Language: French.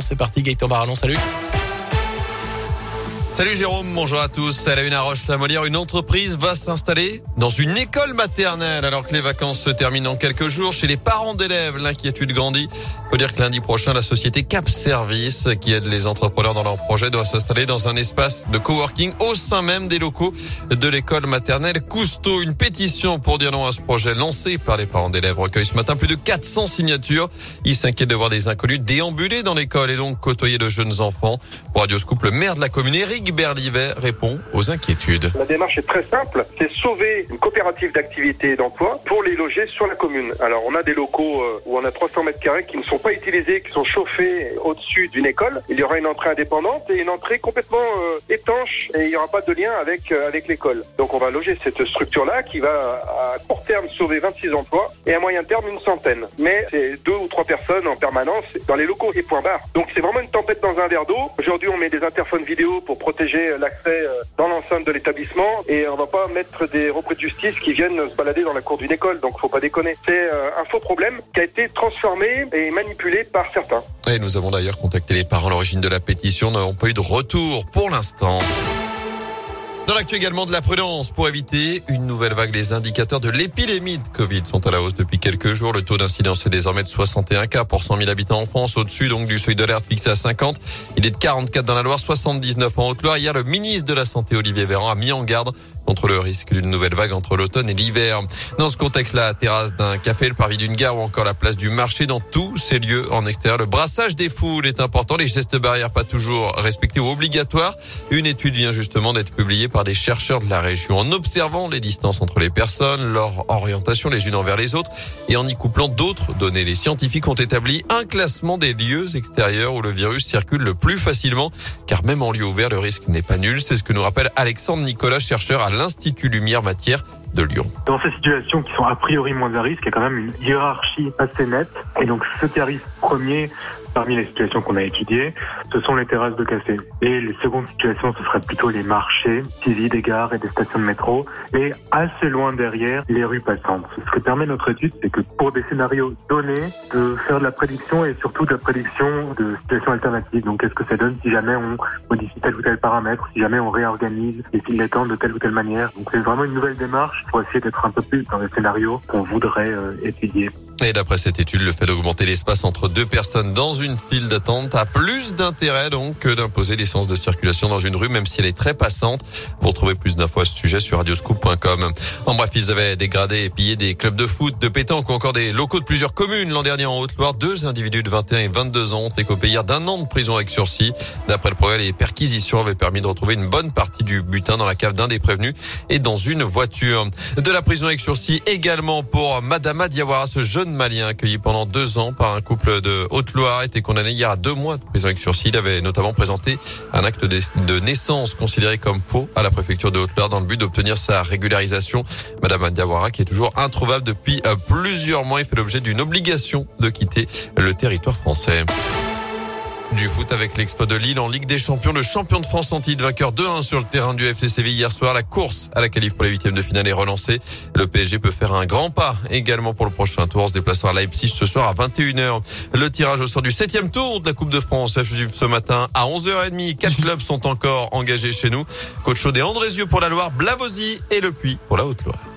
C'est parti, Gaëtan Barallon, salut. Salut Jérôme, bonjour à tous. À la une à Roche-la-Molière, une entreprise va s'installer dans une école maternelle alors que les vacances se terminent en quelques jours. Chez les parents d'élèves, l'inquiétude grandit. Faut dire que lundi prochain, la société Cap Service, qui aide les entrepreneurs dans leurs projets, doit s'installer dans un espace de coworking au sein même des locaux de l'école maternelle Cousteau. Une pétition pour dire non à ce projet lancée par les parents d'élèves recueille ce matin plus de 400 signatures. Ils s'inquiètent de voir des inconnus déambuler dans l'école et donc côtoyer de jeunes enfants. Pour Radio Scoop, le maire de la commune, Eric Berlivet, répond aux inquiétudes. La démarche est très simple, c'est sauver une coopérative d'activité et d'emploi pour les loger sur la commune. Alors on a des locaux où on a 300 mètres carrés qui ne sont pas utilisés, qui sont chauffés au-dessus d'une école. Il y aura une entrée indépendante et une entrée complètement étanche et il n'y aura pas de lien avec l'école. Donc on va loger cette structure-là qui va à court terme sauver 26 emplois et à moyen terme une centaine. Mais c'est 2 ou 3 personnes en permanence dans les locaux et point barre. Donc c'est vraiment une tempête dans un verre d'eau. Aujourd'hui on met des interphones vidéo pour protéger l'accès dans l'enceinte de l'établissement et on va pas mettre des repris de justice qui viennent se balader dans la cour d'une école, donc faut pas déconner. C'est un faux problème qui a été transformé et manipulé par certains. Et nous avons d'ailleurs contacté les parents à l'origine de la pétition, n'avons pas eu de retour pour l'instant. Dans l'actu également, de la prudence pour éviter une nouvelle vague. Les indicateurs de l'épidémie de Covid sont à la hausse depuis quelques jours. Le taux d'incidence est désormais de 61 cas pour 100 000 habitants en France, au-dessus donc du seuil d'alerte fixé à 50. Il est de 44 dans la Loire, 79 en Haute-Loire. Hier, le ministre de la Santé, Olivier Véran, a mis en garde contre le risque d'une nouvelle vague entre l'automne et l'hiver. Dans ce contexte, la terrasse d'un café, le parvis d'une gare ou encore la place du marché, dans tous ces lieux en extérieur, le brassage des foules est important. Les gestes barrières pas toujours respectés ou obligatoires. Une étude vient justement d'être publiée par des chercheurs de la région. En observant les distances entre les personnes, leur orientation les unes envers les autres et en y couplant d'autres données, les scientifiques ont établi un classement des lieux extérieurs où le virus circule le plus facilement, car même en lieu ouvert, le risque n'est pas nul. C'est ce que nous rappelle Alexandre Nicolas, chercheur à l'Institut Lumière Matière de Lyon. Dans ces situations qui sont a priori moins à risque, il y a quand même une hiérarchie assez nette. Et donc, ceux qui arrivent premiers, parmi les situations qu'on a étudiées, ce sont les terrasses de café. Et les secondes situations, ce seraient plutôt les marchés, civils, des gares et des stations de métro. Et assez loin derrière, les rues passantes. Ce que permet notre étude, c'est que pour des scénarios donnés, de faire de la prédiction et surtout de la prédiction de situations alternatives. Donc, qu'est-ce que ça donne si jamais on modifie tel ou tel paramètre, si jamais on réorganise les files d'attente de telle ou telle manière. Donc, c'est vraiment une nouvelle démarche pour essayer d'être un peu plus dans les scénarios qu'on voudrait étudier. Et d'après cette étude, le fait d'augmenter l'espace entre 2 personnes dans une file d'attente a plus d'intérêt donc que d'imposer des sens de circulation dans une rue, même si elle est très passante. Vous retrouvez plus d'infos à ce sujet sur radioscoop.com. En bref, ils avaient dégradé et pillé des clubs de foot, de pétanque ou encore des locaux de plusieurs communes l'an dernier en Haute-Loire. 2 individus de 21 et 22 ans ont écopé hier d'1 an de prison avec sursis. D'après le progrès, les perquisitions avaient permis de retrouver une bonne partie du butin dans la cave d'un des prévenus et dans une voiture. De la prison avec sursis également pour Madame Adiaouara, ce jeune Malien accueilli pendant 2 ans par un couple de Haute-Loire était condamné hier à 2 mois de prison avec sursis. Il avait notamment présenté un acte de naissance considéré comme faux à la préfecture de Haute-Loire dans le but d'obtenir sa régularisation. Madame Adiaouara, qui est toujours introuvable depuis plusieurs mois, et fait l'objet d'une obligation de quitter le territoire français. Du foot avec l'exploit de Lille en Ligue des Champions. Le champion de France en titre, vainqueur 2-1 sur le terrain du FC Séville hier soir. La course à la qualif pour les 8e de finale est relancée. Le PSG peut faire un grand pas également pour le prochain tour en se déplaçant à Leipzig ce soir à 21h. Le tirage au sort du 7e tour de la Coupe de France ce matin à 11h30. 4 clubs sont encore engagés chez nous. Côte Chaude et Andrézieux pour la Loire, Blavozy et le Puy pour la Haute-Loire.